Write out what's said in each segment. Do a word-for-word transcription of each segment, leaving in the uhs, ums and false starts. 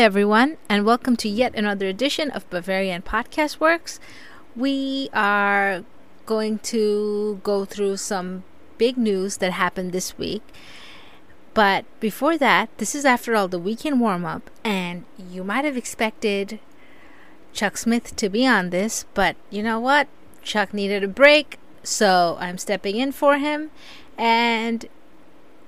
Hi everyone, and welcome to yet another edition of Bavarian Podcast Works. We are going to go through some big news that happened this week. But before that, this is after all the weekend warm-up, and you might have expected Chuck Smith to be on this, but you know what? Chuck needed a break, so I'm stepping in for him, and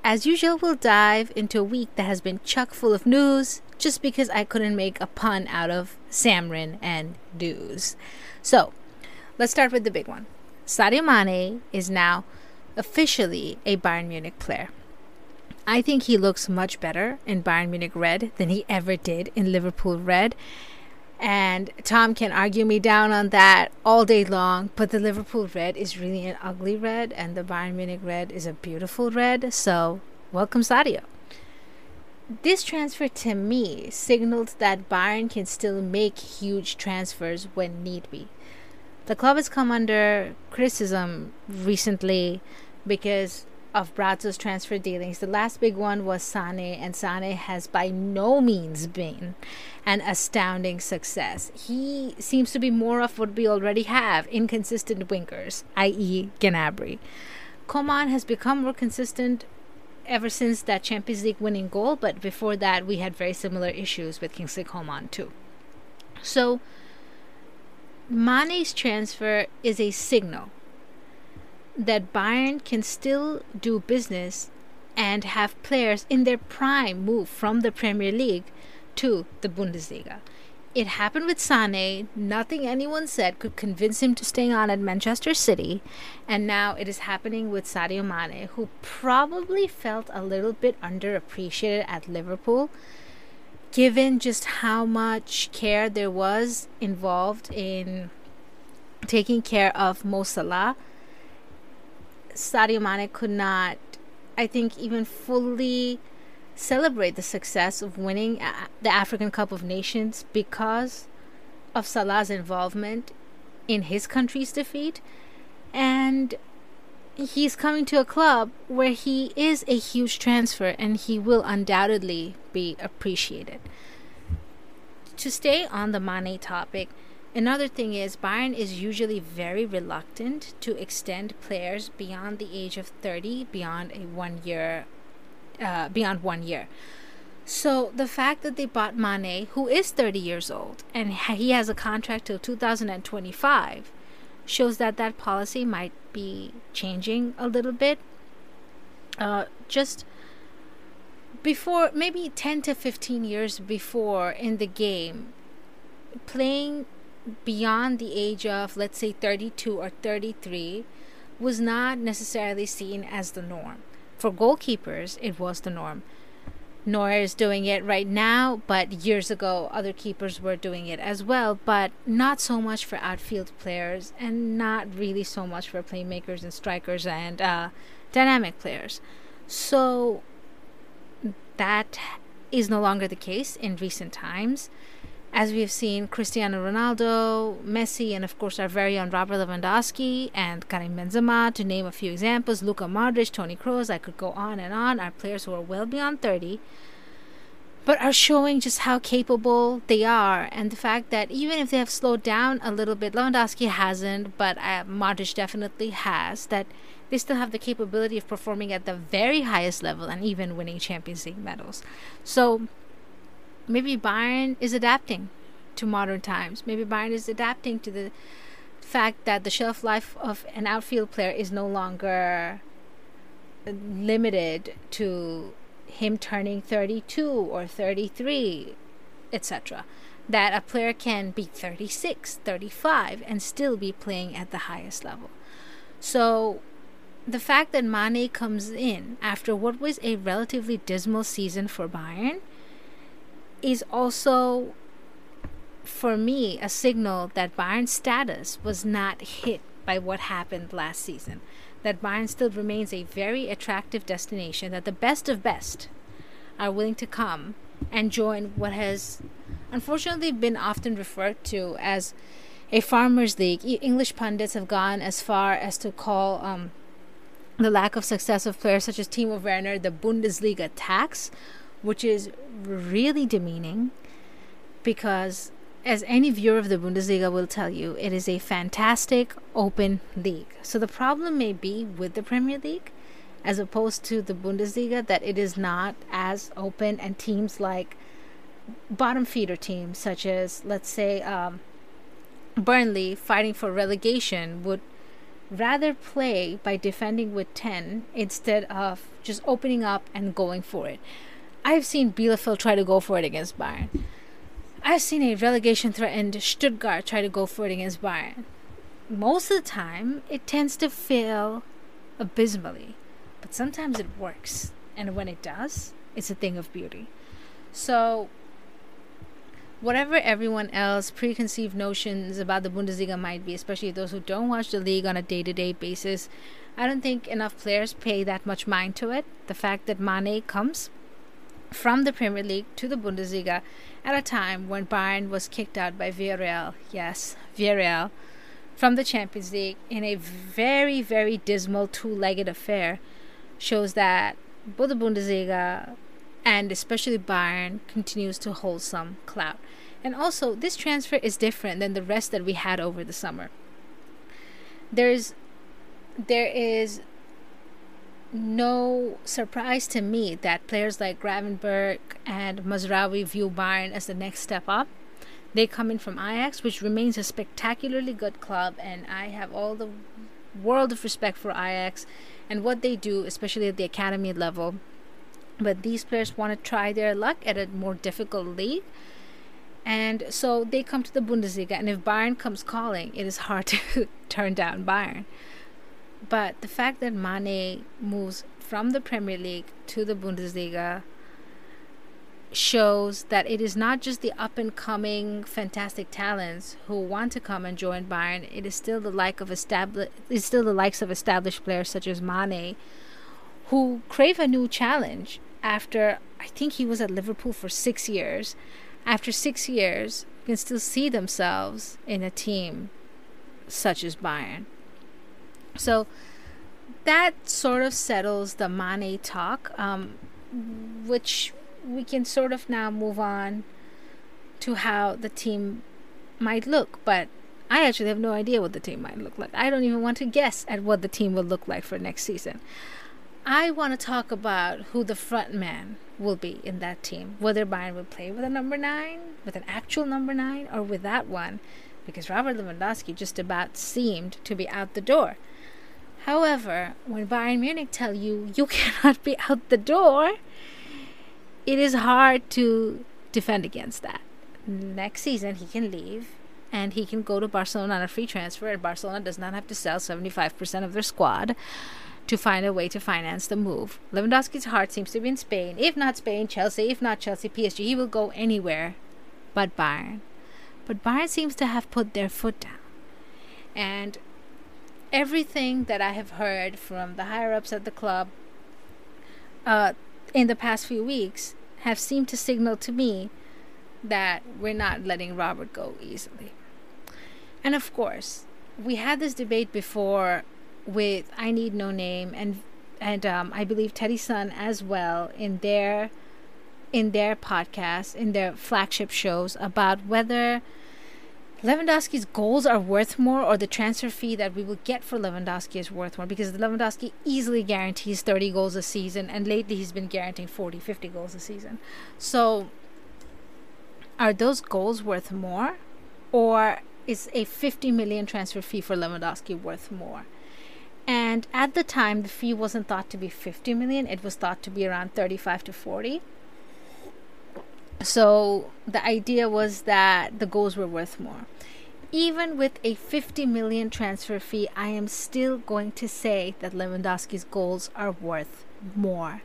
as usual, we'll dive into a week that has been chock full of news just because I couldn't make a pun out of Samrin and news. So, let's start with the big one. Sadio Mané is now officially a Bayern Munich player. I think he looks much better in Bayern Munich red than he ever did in Liverpool red. And Tom can argue me down on that all day long, but the Liverpool red is really an ugly red, and the Bayern Munich red is a beautiful red, so welcome Sadio. This transfer to me signals that Bayern can still make huge transfers when need be. The club has come under criticism recently because of Brazzo's transfer dealings. The last big one was Sané, and Sané has by no means been an astounding success. He seems to be more of what we already have, inconsistent wingers, that is. Gnabry. Coman has become more consistent ever since that Champions League winning goal, but before that we had very similar issues with Kingsley Coman too. So Mane's transfer is a signal that Bayern can still do business and have players in their prime move from the Premier League to the Bundesliga. It happened with Sané. Nothing anyone said could convince him to stay on at Manchester City, and now it is happening with Sadio Mané, who probably felt a little bit underappreciated at Liverpool, given just how much care there was involved in taking care of Mo Salah. Sadio Mané could not, I think, even fully celebrate the success of winning the African Cup of Nations because of Salah's involvement in his country's defeat. And he's coming to a club where he is a huge transfer, and he will undoubtedly be appreciated. To stay on the Mané topic, another thing is Bayern is usually very reluctant to extend players beyond the age of thirty, beyond a one year, uh, beyond one year. So the fact that they bought Mané, who is thirty years old, and he has a contract till two thousand twenty-five, shows that that policy might be changing a little bit. Uh, just before, maybe ten to fifteen years before in the game, playing beyond the age of, let's say, thirty-two or thirty-three was not necessarily seen as the norm. For goalkeepers, it was the norm. Neuer is doing it right now, but years ago, other keepers were doing it as well, but not so much for outfield players and not really so much for playmakers and strikers and uh, dynamic players. So that is no longer the case in recent times. As we've seen, Cristiano Ronaldo, Messi, and of course our very own Robert Lewandowski and Karim Benzema, to name a few examples, Luka Modric, Toni Kroos, I could go on and on, are players who are well beyond thirty, but are showing just how capable they are, and the fact that even if they have slowed down a little bit, Lewandowski hasn't, but uh, Modric definitely has, that they still have the capability of performing at the very highest level and even winning Champions League medals. So maybe Bayern is adapting to modern times. Maybe Bayern is adapting to the fact that the shelf life of an outfield player is no longer limited to him turning thirty-two or thirty-three, et cetera. That a player can be thirty-six, thirty-five, and still be playing at the highest level. So the fact that Mané comes in after what was a relatively dismal season for Bayern is also, for me, a signal that Bayern's status was not hit by what happened last season. That Bayern still remains a very attractive destination, that the best of best are willing to come and join what has unfortunately been often referred to as a farmers' league. English pundits have gone as far as to call um, the lack of success of players such as Timo Werner the Bundesliga tax, which is really demeaning because, as any viewer of the Bundesliga will tell you, it is a fantastic open league. So the problem may be with the Premier League as opposed to the Bundesliga, that it is not as open, and teams like bottom feeder teams such as, let's say, um, Burnley, fighting for relegation, would rather play by defending with ten instead of just opening up and going for it. I've seen Bielefeld try to go for it against Bayern. I've seen a relegation threatened Stuttgart try to go for it against Bayern. Most of the time, it tends to fail abysmally. But sometimes it works. And when it does, it's a thing of beauty. So, whatever everyone else preconceived notions about the Bundesliga might be, especially those who don't watch the league on a day-to-day basis, I don't think enough players pay that much mind to it. The fact that Mané comes from the Premier League to the Bundesliga at a time when Bayern was kicked out by Villarreal, yes, Villarreal, from the Champions League in a very, very dismal two-legged affair, shows that both the Bundesliga and especially Bayern continues to hold some clout. And also, this transfer is different than the rest that we had over the summer. There's, there is no surprise to me that players like Gravenberch and Mazraoui view Bayern as the next step up. They come in from Ajax, which remains a spectacularly good club, and I have all the world of respect for Ajax and what they do, especially at the academy level. But these players want to try their luck at a more difficult league, and so they come to the Bundesliga, and if Bayern comes calling, it is hard to turn down Bayern. But the fact that Mané moves from the Premier League to the Bundesliga shows that it is not just the up-and-coming fantastic talents who want to come and join Bayern. It is still the like of established, it's still the likes of established players such as Mané, who crave a new challenge after, I think he was at Liverpool for six years. After six years, you can still see themselves in a team such as Bayern. So that sort of settles the Mané talk, um, which we can sort of now move on to how the team might look. But I actually have no idea what the team might look like. I don't even want to guess at what the team will look like for next season. I want to talk about who the front man will be in that team, whether Bayern will play with a number nine, with an actual number nine, or without one, because Robert Lewandowski just about seemed to be out the door. However, when Bayern Munich tell you you cannot be out the door, it is hard to defend against that. Next season, he can leave, and he can go to Barcelona on a free transfer, and Barcelona does not have to sell seventy-five percent of their squad to find a way to finance the move. Lewandowski's heart seems to be in Spain. If not Spain, Chelsea. If not Chelsea, P S G. He will go anywhere but Bayern. But Bayern seems to have put their foot down. And everything that I have heard from the higher-ups at the club uh, in the past few weeks have seemed to signal to me that we're not letting Robert go easily. And of course, we had this debate before with I Need No Name and and um, I believe Teddy Sun as well in their in their podcast, in their flagship shows, about whether Lewandowski's goals are worth more or the transfer fee that we will get for Lewandowski is worth more, because Lewandowski easily guarantees thirty goals a season, and lately he's been guaranteeing forty, fifty goals a season. So are those goals worth more, or is a fifty million transfer fee for Lewandowski worth more? And at the time, the fee wasn't thought to be fifty million. It was thought to be around thirty-five to forty. So the idea was that the goals were worth more. Even with a fifty million transfer fee, I am still going to say that Lewandowski's goals are worth more.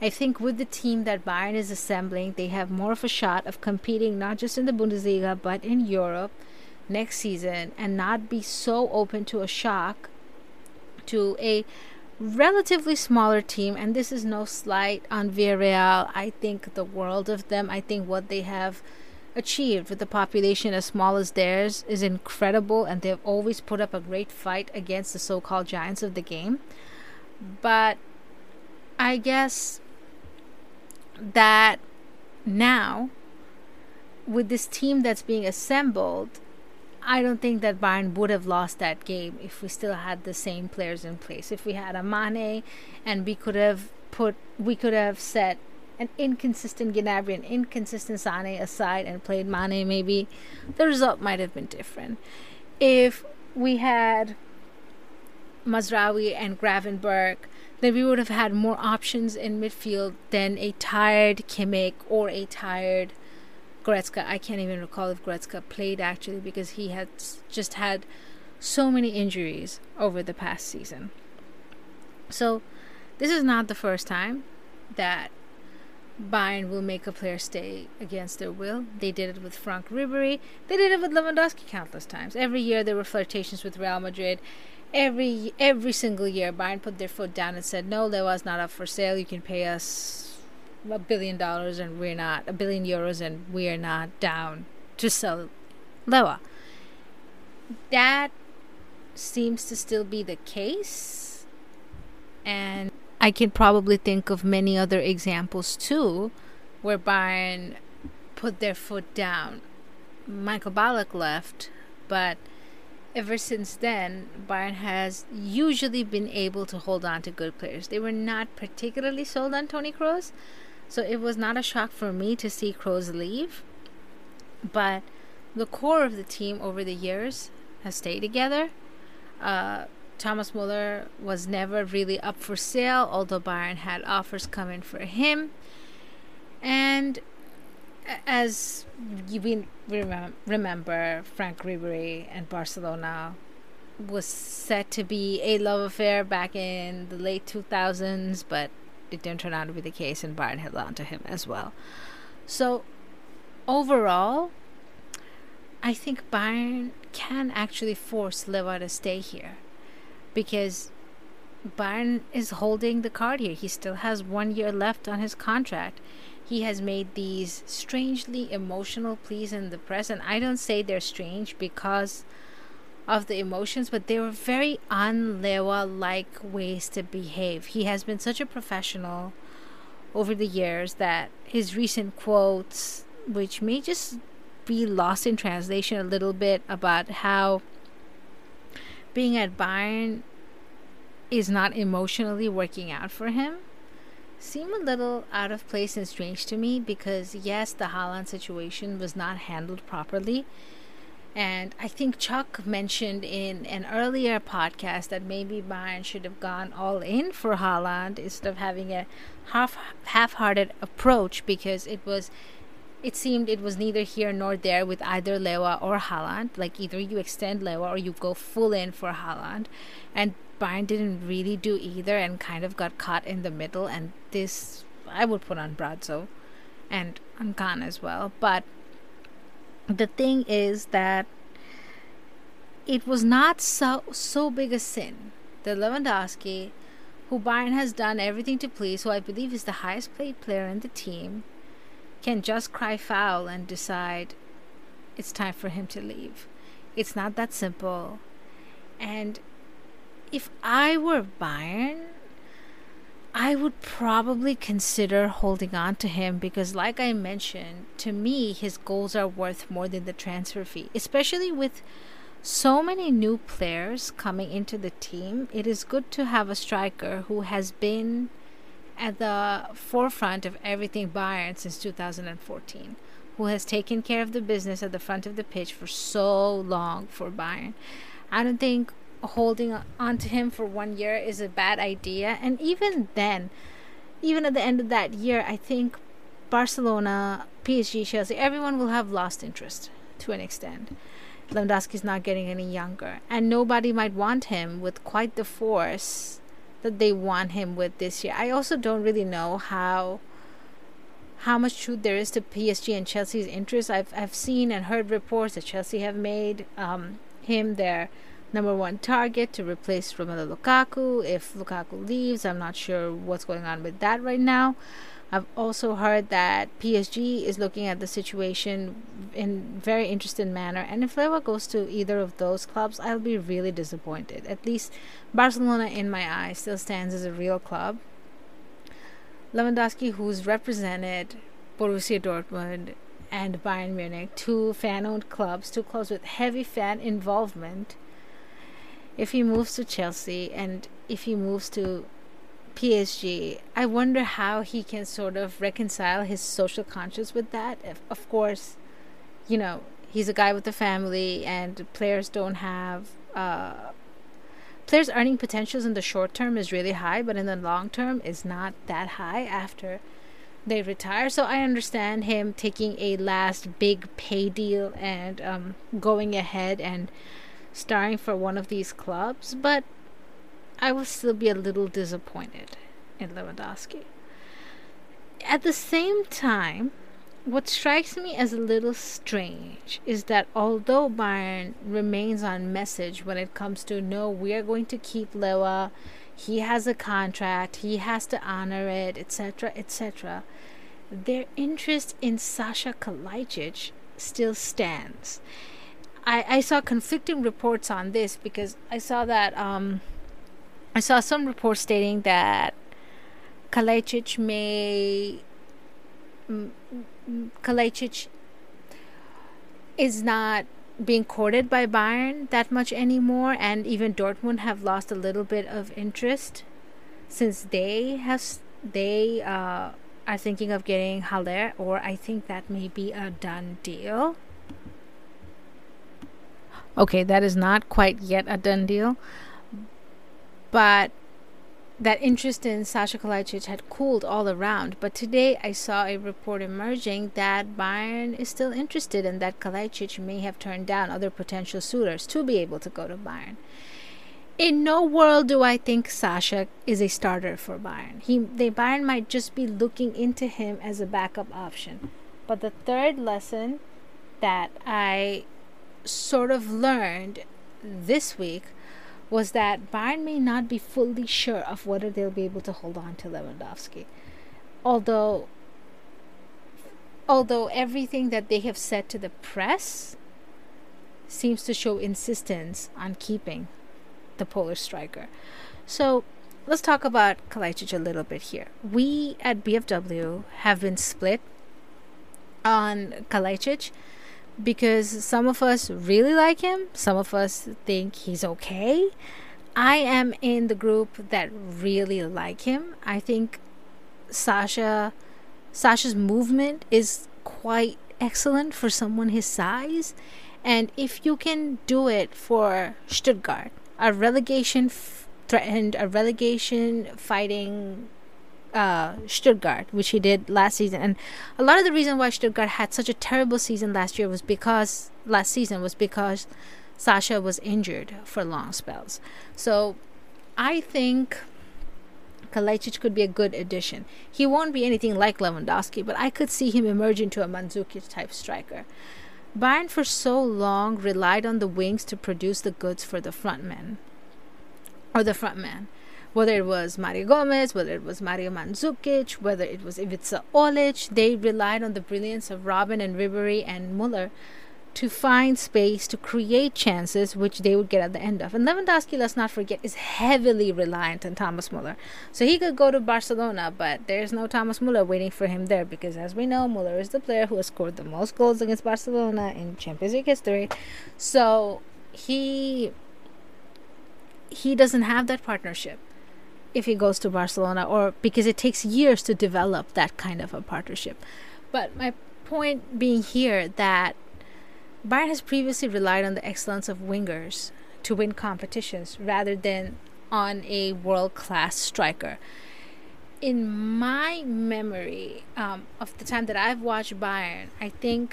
I think with the team that Bayern is assembling, they have more of a shot of competing not just in the Bundesliga but in Europe next season, and not be so open to a shock to a relatively smaller team. And this is no slight on Villarreal. I think the world of them. I think what they have achieved with a population as small as theirs is incredible, and they've always put up a great fight against the so-called giants of the game. But I guess that now with this team that's being assembled, I don't think that Bayern would have lost that game if we still had the same players in place. If we had a Mane, and we could have put, we could have set an inconsistent Gnabry, an inconsistent Sané aside and played Mane, maybe the result might have been different. If we had Mazraoui and Gravenberch, then we would have had more options in midfield than a tired Kimmich or a tired Goretzka. I can't even recall if Goretzka played, actually, because he had just had so many injuries over the past season. So this is not the first time that Bayern will make a player stay against their will. They did it with Frank Ribery. They did it with Lewandowski countless times. Every year there were flirtations with Real Madrid. Every every single year Bayern put their foot down and said, no, Lewa's not up for sale. You can pay us a billion dollars and we're not, a billion euros and we're not down to sell Lewa. That seems to still be the case. And I can probably think of many other examples too, where Bayern put their foot down. Michael Ballack left, but ever since then, Bayern has usually been able to hold on to good players. They were not particularly sold on Toni Kroos, so it was not a shock for me to see Kroos leave. But the core of the team over the years has stayed together. Uh... Thomas Muller was never really up for sale, although Bayern had offers come in for him. And as we remember, Frank Ribery and Barcelona was said to be a love affair back in the late two thousands, but it didn't turn out to be the case, and Bayern held on to him as well. So overall, I think Bayern can actually force Lewa to stay here, because Bayern is holding the card here. He still has one year left on his contract. He has made these strangely emotional pleas in the press, and I don't say they're strange because of the emotions, but they were very un-Lewa-like ways to behave. He has been such a professional over the years that his recent quotes, which may just be lost in translation a little bit, about how being at Bayern is not emotionally working out for him, seem a little out of place and strange to me, because yes, the Haaland situation was not handled properly. And I think Chuck mentioned in an earlier podcast that maybe Bayern should have gone all in for Haaland instead of having a half, half-hearted approach, because it was It seemed it was neither here nor there with either Lewa or Haaland. Like, either you extend Lewa or you go full in for Haaland. And Bayern didn't really do either, and kind of got caught in the middle. And this, I would put on Brazzo and on Khan as well. But the thing is that it was not so, so big a sin. The Lewandowski, who Bayern has done everything to please, who I believe is the highest paid player in the team, can just cry foul and decide it's time for him to leave. It's not that simple. And if I were Bayern, I would probably consider holding on to him, because like I mentioned, to me, his goals are worth more than the transfer fee. Especially with so many new players coming into the team, it is good to have a striker who has been at the forefront of everything Bayern since two thousand fourteen, who has taken care of the business at the front of the pitch for so long for Bayern. I don't think holding on to him for one year is a bad idea. And even then, even at the end of that year, I think Barcelona, P S G, Chelsea, everyone will have lost interest to an extent. Lewandowski's not getting any younger, and nobody might want him with quite the force that they want him with this year. I also don't really know how how much truth there is to P S G and Chelsea's interest. I've I've seen and heard reports that Chelsea have made um, him their number one target to replace Romelu Lukaku. If Lukaku leaves, I'm not sure what's going on with that right now. I've also heard that P S G is looking at the situation in very interested manner. And if Lewa goes to either of those clubs, I'll be really disappointed. At least Barcelona, in my eyes, still stands as a real club. Lewandowski, who's represented Borussia Dortmund, and Bayern Munich, two fan-owned clubs, too close with heavy fan involvement. If he moves to Chelsea and if he moves to P S G, I wonder how he can sort of reconcile his social conscience with that. If, of course, you know, he's a guy with a family, and players don't have... Uh, players' earning potentials in the short term is really high, but in the long term is not that high after they retire. So I understand him taking a last big pay deal and um, going ahead and starring for one of these clubs, but I will still be a little disappointed in Lewandowski. At the same time, what strikes me as a little strange is that although Bayern remains on message when it comes to, no, we are going to keep Lewa, he has a contract, he has to honor it, etc, et cetera, their interest in Sasa Kalajdžić still stands. I, I saw conflicting reports on this because I saw that um, I saw some reports stating that Kalajdžić may Kalajdžić is not being courted by Bayern that much anymore, and even Dortmund have lost a little bit of interest since they have they uh, are thinking of getting Haller, or I think that may be a done deal. Okay, that is not quite yet a done deal, but that interest in Sasa Kalajdžić had cooled all around. But today I saw a report emerging that Bayern is still interested and that Kalajdžić may have turned down other potential suitors to be able to go to Bayern. In no world do I think Sasha is a starter for Bayern. He, they, Bayern might just be looking into him as a backup option. But the third lesson that I sort of learned this week was that Bayern may not be fully sure of whether they'll be able to hold on to Lewandowski. Although, although everything that they have said to the press seems to show insistence on keeping the Polish striker. So let's talk about Kalajdžić a little bit here. We at B F W have been split on Kalajdžić, because some of us really like him, some of us think he's okay. I am in the group that really like him. I think Sasha, Sasha's movement is quite excellent for someone his size. And if you can do it for Stuttgart, a relegation f- threatened, a relegation fighting Uh, Stuttgart, which he did last season, and a lot of the reason why Stuttgart had such a terrible season last year was because last season was because Sasha was injured for long spells. So I think Kalajdžić could be a good addition. He won't be anything like Lewandowski, but I could see him emerge into a Mandzukic type striker. Bayern for so long relied on the wings to produce the goods for the front men or the front man. Whether it was Mario Gomez, whether it was Mario Mandzukic, whether it was Ivica Olic, they relied on the brilliance of Robin and Ribery and Muller to find space, to create chances, which they would get at the end of. And Lewandowski, let's not forget, is heavily reliant on Thomas Muller. So he could go to Barcelona, but there's no Thomas Muller waiting for him there because, as we know, Muller is the player who has scored the most goals against Barcelona in Champions League history. So he he doesn't have that partnership if he goes to Barcelona, or because it takes years to develop that kind of a partnership. But my point being here that Bayern has previously relied on the excellence of wingers to win competitions rather than on a world-class striker. In my memory um, of the time that I've watched Bayern, I think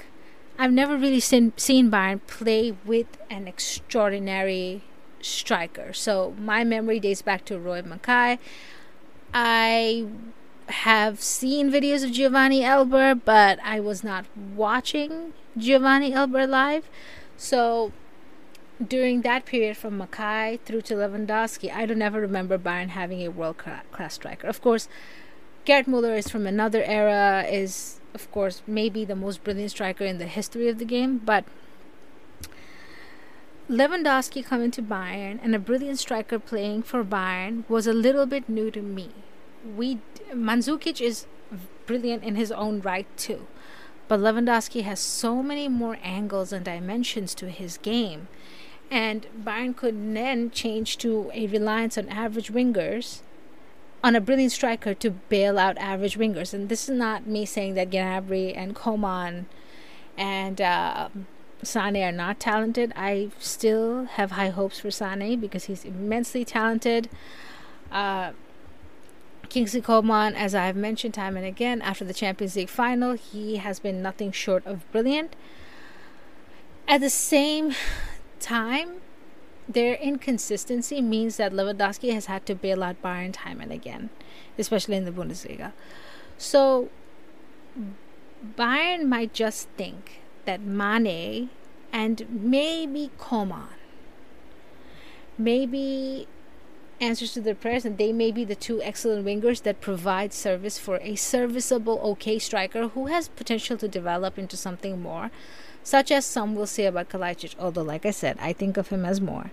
I've never really seen, seen Bayern play with an extraordinary striker. So my memory dates back to Roy Mackay. I have seen videos of Giovanni Elber, but I was not watching Giovanni Elber live. So during that period from Mackay through to Lewandowski, I don't ever remember Bayern having a world class striker. Of course, Gerd Müller is from another era, is of course maybe the most brilliant striker in the history of the game, but Lewandowski coming to Bayern and a brilliant striker playing for Bayern was a little bit new to me. We Mandzukic is brilliant in his own right too, But Lewandowski has so many more angles and dimensions to his game. And Bayern could then change to a reliance on average wingers, on a brilliant striker to bail out average wingers. And this is not me saying that Gnabry and Coman and uh, Sané are not talented. I still have high hopes for Sané because he's immensely talented. Uh, Kingsley Coman, as I've mentioned time and again, after the Champions League final, he has been nothing short of brilliant. At the same time, their inconsistency means that Lewandowski has had to bail out Bayern time and again, especially in the Bundesliga. So Bayern might just think that Mane and maybe Coman maybe answers to their prayers, and they may be the two excellent wingers that provide service for a serviceable, okay striker who has potential to develop into something more, such as some will say about Kalajdžić, although, like I said, I think of him as more.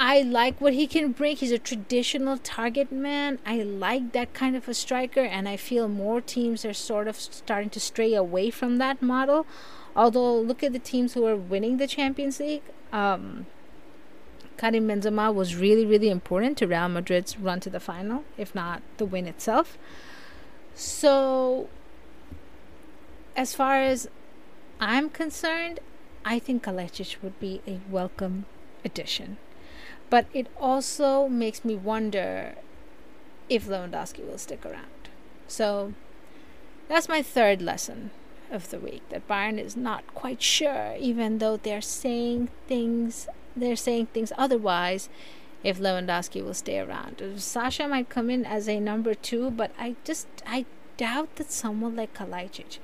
I like what he can bring. He's a traditional target man. I like that kind of a striker, and I feel more teams are sort of starting to stray away from that model. Although, look at the teams who are winning the Champions League. Um, Karim Benzema was really, really important to Real Madrid's run to the final, if not the win itself. So, as far as I'm concerned, I think Kalajdžić would be a welcome addition. But it also makes me wonder if Lewandowski will stick around. So that's my third lesson of the week, that Bayern is not quite sure, even though they're saying things they're saying things otherwise, if Lewandowski will stay around. Sasha might come in as a number two, but I just I doubt that someone like Kalajdžić,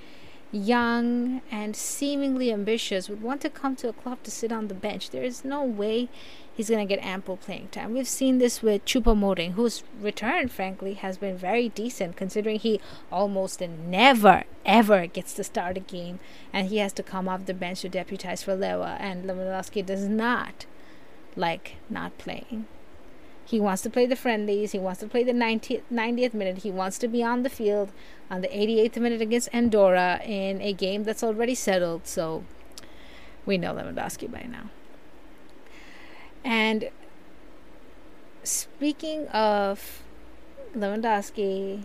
young and seemingly ambitious, would want to come to a club to sit on the bench. There is no way he's going to get ample playing time. We've seen this with Choupo-Moting, whose return, frankly, has been very decent, considering he almost never, ever gets to start a game, and he has to come off the bench to deputize for Lewa, and Lewandowski does not like not playing. He wants to play the friendlies. He wants to play the ninetieth minute. He wants to be on the field on the eighty-eighth minute against Andorra in a game that's already settled. So we know Lewandowski by now. And speaking of Lewandowski,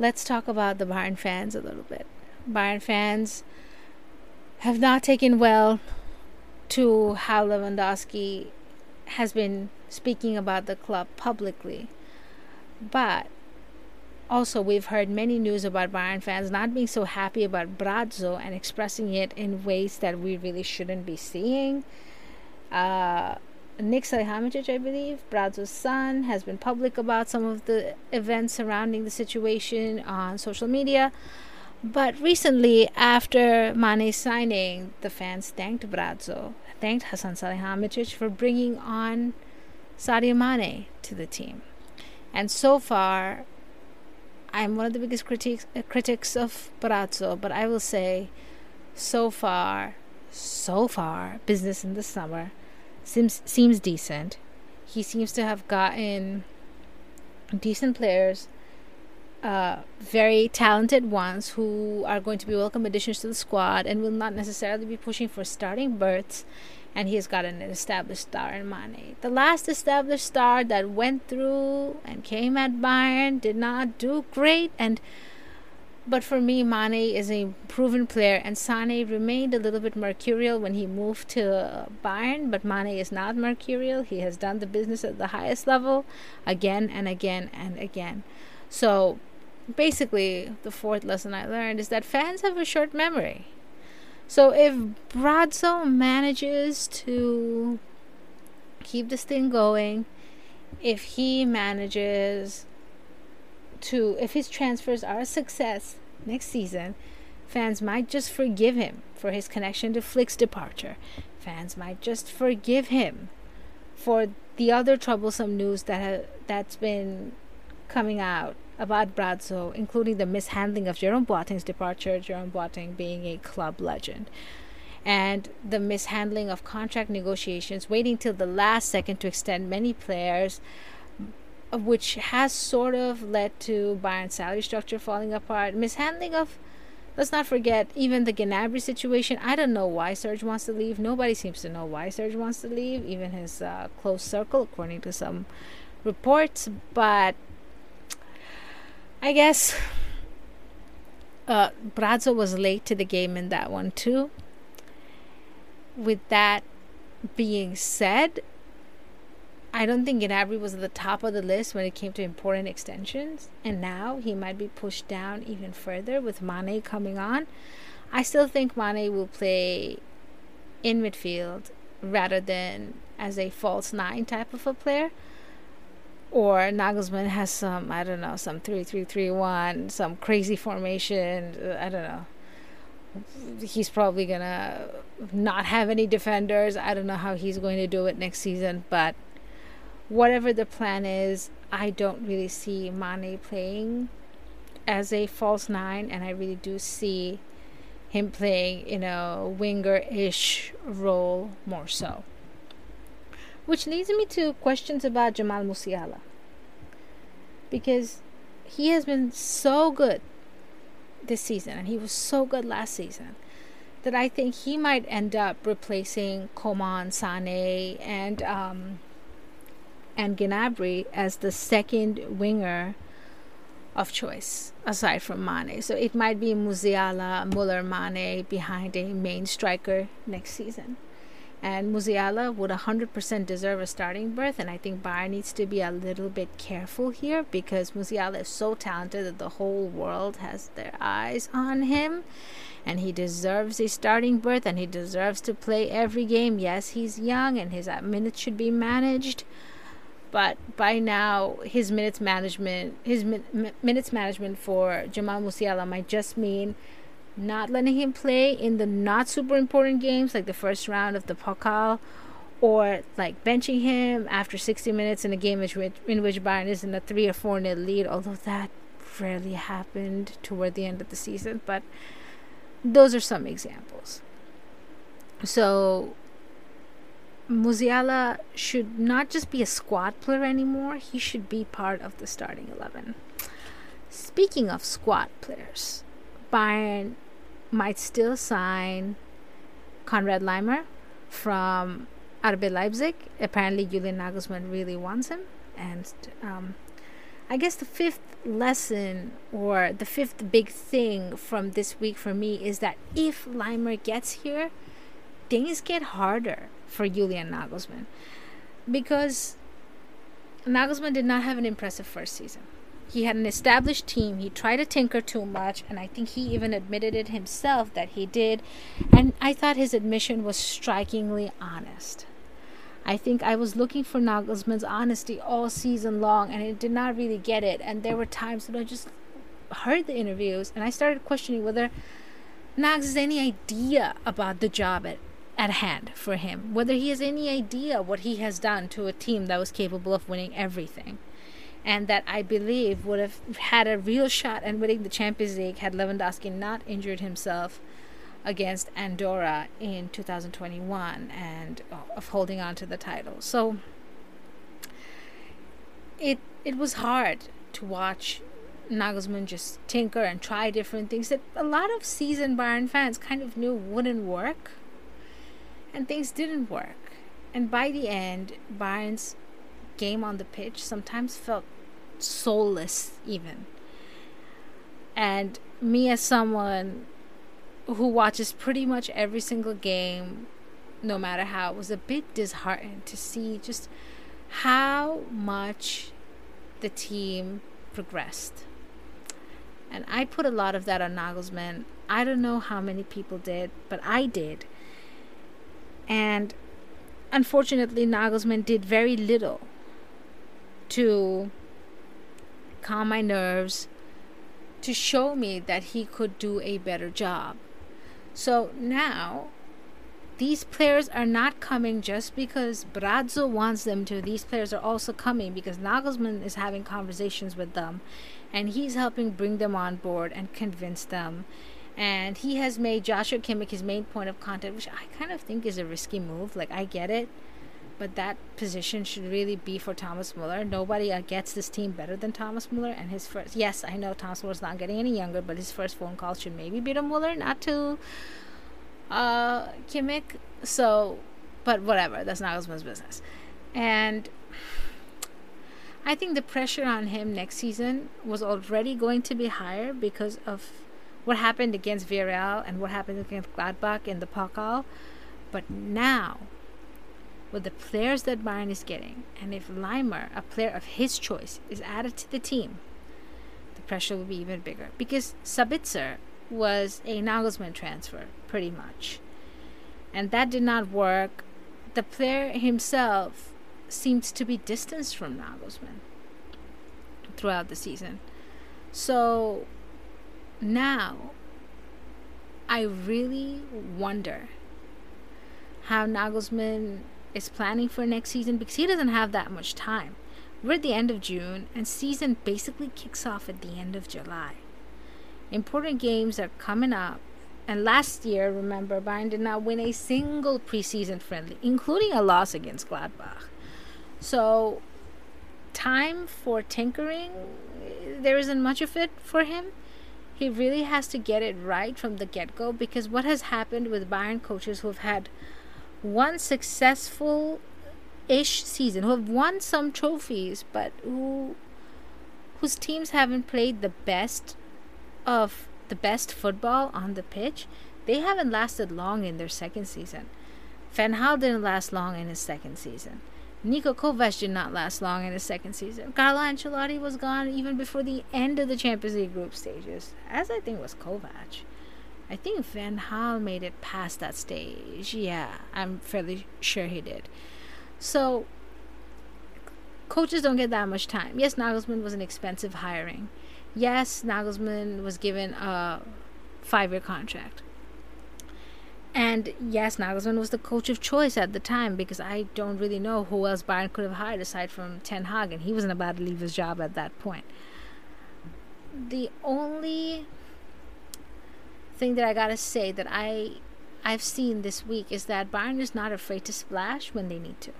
let's talk about the Bayern fans a little bit. Bayern fans have not taken well to how Lewandowski has been speaking about the club publicly, but also we've heard many news about Bayern fans not being so happy about Brazzo and expressing it in ways that we really shouldn't be seeing. Uh, Nick Salihamidzic, I believe, Brazzo's son, has been public about some of the events surrounding the situation on social media. But recently, after Mane's signing, the fans thanked Brazzo, thanked Hasan Salihamidzic for bringing on Sadio Mané to the team. And so far, I'm one of the biggest critiques, uh, critics of Brazzo, but I will say, so far, so far, business in the summer seems, seems decent. He seems to have gotten decent players, uh, very talented ones who are going to be welcome additions to the squad and will not necessarily be pushing for starting berths. And he has gotten an established star in Mane. The last established star that went through and came at Bayern did not do great. And But for me, Mane is a proven player. And Sané remained a little bit mercurial when he moved to Bayern. But Mane is not mercurial. He has done the business at the highest level again and again and again. So basically, the fourth lesson I learned is that fans have a short memory. So if Brazzo manages to keep this thing going, if he manages to, if his transfers are a success next season, fans might just forgive him for his connection to Flick's departure. Fans might just forgive him for the other troublesome news that ha- that's been coming out about Brazzo, including the mishandling of Jerome Boateng's departure, Jerome Boateng being a club legend, and the mishandling of contract negotiations, waiting till the last second to extend many players, which has sort of led to Bayern's salary structure falling apart, mishandling of Let's not forget, even the Gnabry situation, I don't know why Serge wants to leave. Nobody seems to know why Serge wants to leave, even his uh, close circle, according to some reports. But I guess uh, Brazzo was late to the game in that one too. With that being said, I don't think Gnabry was at the top of the list when it came to important extensions, and now he might be pushed down even further with Mane coming on. I still think Mane will play in midfield rather than as a false nine type of a player, or Nagelsmann has some, I don't know, some three three three one, some crazy formation, I don't know. He's probably gonna not have any defenders. I don't know how he's going to do it next season, but whatever the plan is, I don't really see Mane playing as a false nine, and I really do see him playing in a winger-ish role more so. Which leads me to questions about Jamal Musiala, because he has been so good this season, and he was so good last season, that I think he might end up replacing Coman, Sané, and um and Gnabry as the second winger of choice, aside from Mane. So it might be Musiala, Muller, Mane behind a main striker next season. And Musiala would one hundred percent deserve a starting berth, and I think Bayern needs to be a little bit careful here, because Musiala is so talented that the whole world has their eyes on him, and he deserves a starting berth, and he deserves to play every game. Yes, he's young, and his minutes should be managed, but by now his minutes management his min- minutes management for Jamal Musiala might just mean not letting him play in the not super important games, like the first round of the Pokal, or like benching him after sixty minutes in a game in which Bayern is in a three or four nil lead, although that rarely happened toward the end of the season. But those are some examples. So Musiala should not just be a squad player anymore. He should be part of the starting eleven. Speaking of squad players, Bayern might still sign Konrad Laimer from R B Leipzig. Apparently Julian Nagelsmann really wants him. And um, I guess the fifth lesson, or the fifth big thing from this week for me, is that if Laimer gets here, things get harder for Julian Nagelsmann, because Nagelsmann did not have an impressive first season. He had an established team. He tried to tinker too much, and I think he even admitted it himself that he did, and I thought his admission was strikingly honest. I think I was looking for Nagelsmann's honesty all season long, and I did not really get it, and there were times that I just heard the interviews and I started questioning whether Nags has any idea about the job at, at hand for him, whether he has any idea what he has done to a team that was capable of winning everything, and that I believe would have had a real shot at winning the Champions League had Lewandowski not injured himself against Andorra in two thousand twenty-one and of holding on to the title. So it it was hard to watch Nagelsmann just tinker and try different things that a lot of seasoned Bayern fans kind of knew wouldn't work, and things didn't work, and by the end Bayern's game on the pitch sometimes felt soulless even. And me, as someone who watches pretty much every single game no matter how, was a bit disheartened to see just how much the team progressed. And I put a lot of that on Nagelsmann. I don't know how many people did, but I did. And unfortunately, Nagelsmann did very little to calm my nerves, to show me that he could do a better job. So now, these players are not coming just because Brazzo wants them to. These players are also coming because Nagelsmann is having conversations with them, and he's helping bring them on board and convince them. And he has made Joshua Kimmich his main point of contact, which I kind of think is a risky move. Like, I get it, but that position should really be for Thomas Muller. Nobody uh, gets this team better than Thomas Muller. And his first, yes, I know Thomas Muller's not getting any younger, but his first phone call should maybe be to Muller, not to uh, Kimmich. So, but whatever, that's Nagelsmann's business. And I think the pressure on him next season was already going to be higher because of what happened against Villarreal and what happened against Gladbach in the Pokal. But now, with the players that Bayern is getting, and if Laimer, a player of his choice, is added to the team, the pressure will be even bigger. Because Sabitzer was a Nagelsmann transfer, pretty much. And that did not work. The player himself seems to be distanced from Nagelsmann throughout the season. So now I really wonder how Nagelsmann is planning for next season, because he doesn't have that much time. We're at the end of June and season basically kicks off at the end of July. Important games are coming up. And last year, remember, Bayern did not win a single preseason friendly, including a loss against Gladbach. So, time for tinkering, there isn't much of it for him. He really has to get it right from the get-go, because what has happened with Bayern coaches who have had one successful-ish season, who have won some trophies, but who whose teams haven't played the best of the best football on the pitch, they haven't lasted long in their second season. Van Gaal didn't last long in his second season. Niko Kovac did not last long in his second season. Carlo Ancelotti was gone even before the end of the Champions League group stages, as I think was Kovac. I think Van Gaal made it past that stage. Yeah, I'm fairly sure he did. So, coaches don't get that much time. Yes, Nagelsmann was an expensive hiring. Yes, Nagelsmann was given a five-year contract. And yes, Nagelsmann was the coach of choice at the time, because I don't really know who else Bayern could have hired aside from Ten Hag, and he wasn't about to leave his job at that point. The only thing that I gotta say that I, I've seen this week is that Bayern is not afraid to splash when they need to.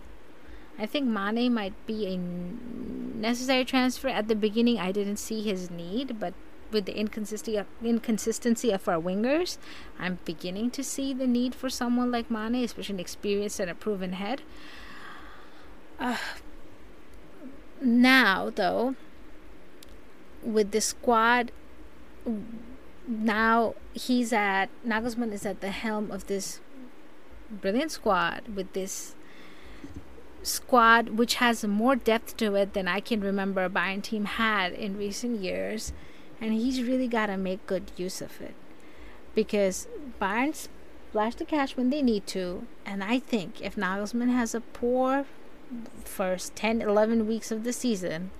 I think Mane might be a necessary transfer. At the beginning, I didn't see his need, but with the inconsistency of, inconsistency of our wingers, I'm beginning to see the need for someone like Mane, especially an experienced and a proven head. Uh, now, though, with the squad, now he's at, Nagelsmann is at the helm of this brilliant squad, with this squad which has more depth to it than I can remember a Bayern team had in recent years. And he's really got to make good use of it, because Bayern splash the cash when they need to. And I think if Nagelsmann has a poor first ten, eleven weeks of the season,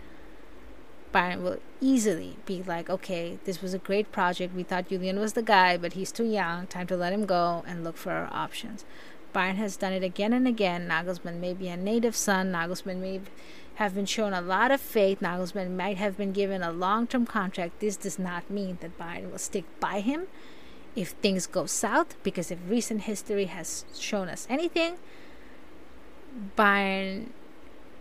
Bayern will easily be like, okay, this was a great project. We thought Julian was the guy, but he's too young. Time to let him go and look for our options. Bayern has done it again and again. Nagelsmann may be a native son. Nagelsmann may have been shown a lot of faith. Nagelsmann might have been given a long-term contract. This does not mean that Bayern will stick by him if things go south, because if recent history has shown us anything, Bayern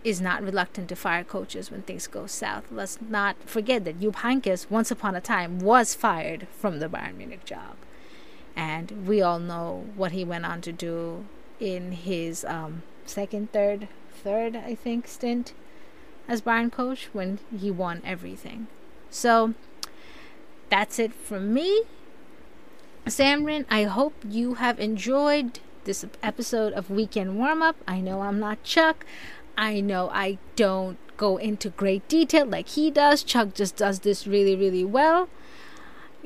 is not reluctant to fire coaches when things go south. Let's not forget that Jupp Heynckes, once upon a time, was fired from the Bayern Munich job. And we all know what he went on to do in his um, second, third, third, I think, stint as Bayern coach, when he won everything. So that's it from me. Samrin, I hope you have enjoyed this episode of Weekend Warm-Up. I know I'm not Chuck. I know I don't go into great detail like he does. Chuck just does this really, really well.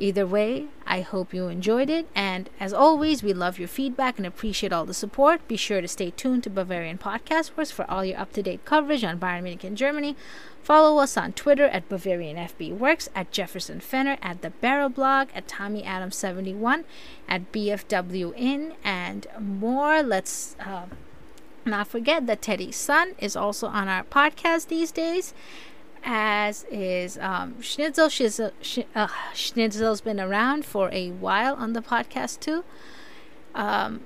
Either way, I hope you enjoyed it, and as always, we love your feedback and appreciate all the support. Be sure to stay tuned to Bavarian Podcast Wars for all your up-to-date coverage on Bayern Munich and Germany. Follow us on Twitter at BavarianFBWorks, at Jefferson Fenner, at The Barrel Blog, at Tommy Adams seventy-one, at B F W N, and more. Let's uh, not forget that Teddy's son is also on our podcast these days, as is um, Schnitzel. Shizzle, sh- uh, Schnitzel's been around for a while on the podcast too. Um,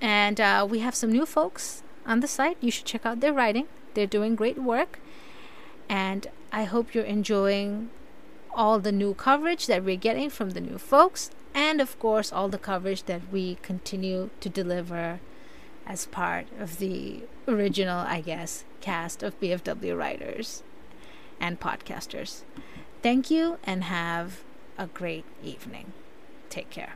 and uh, we have some new folks on the site. You should check out their writing. They're doing great work, and I hope you're enjoying all the new coverage that we're getting from the new folks, and of course all the coverage that we continue to deliver as part of the original, I guess, cast of B F W writers and podcasters. Thank you and have a great evening. Take care.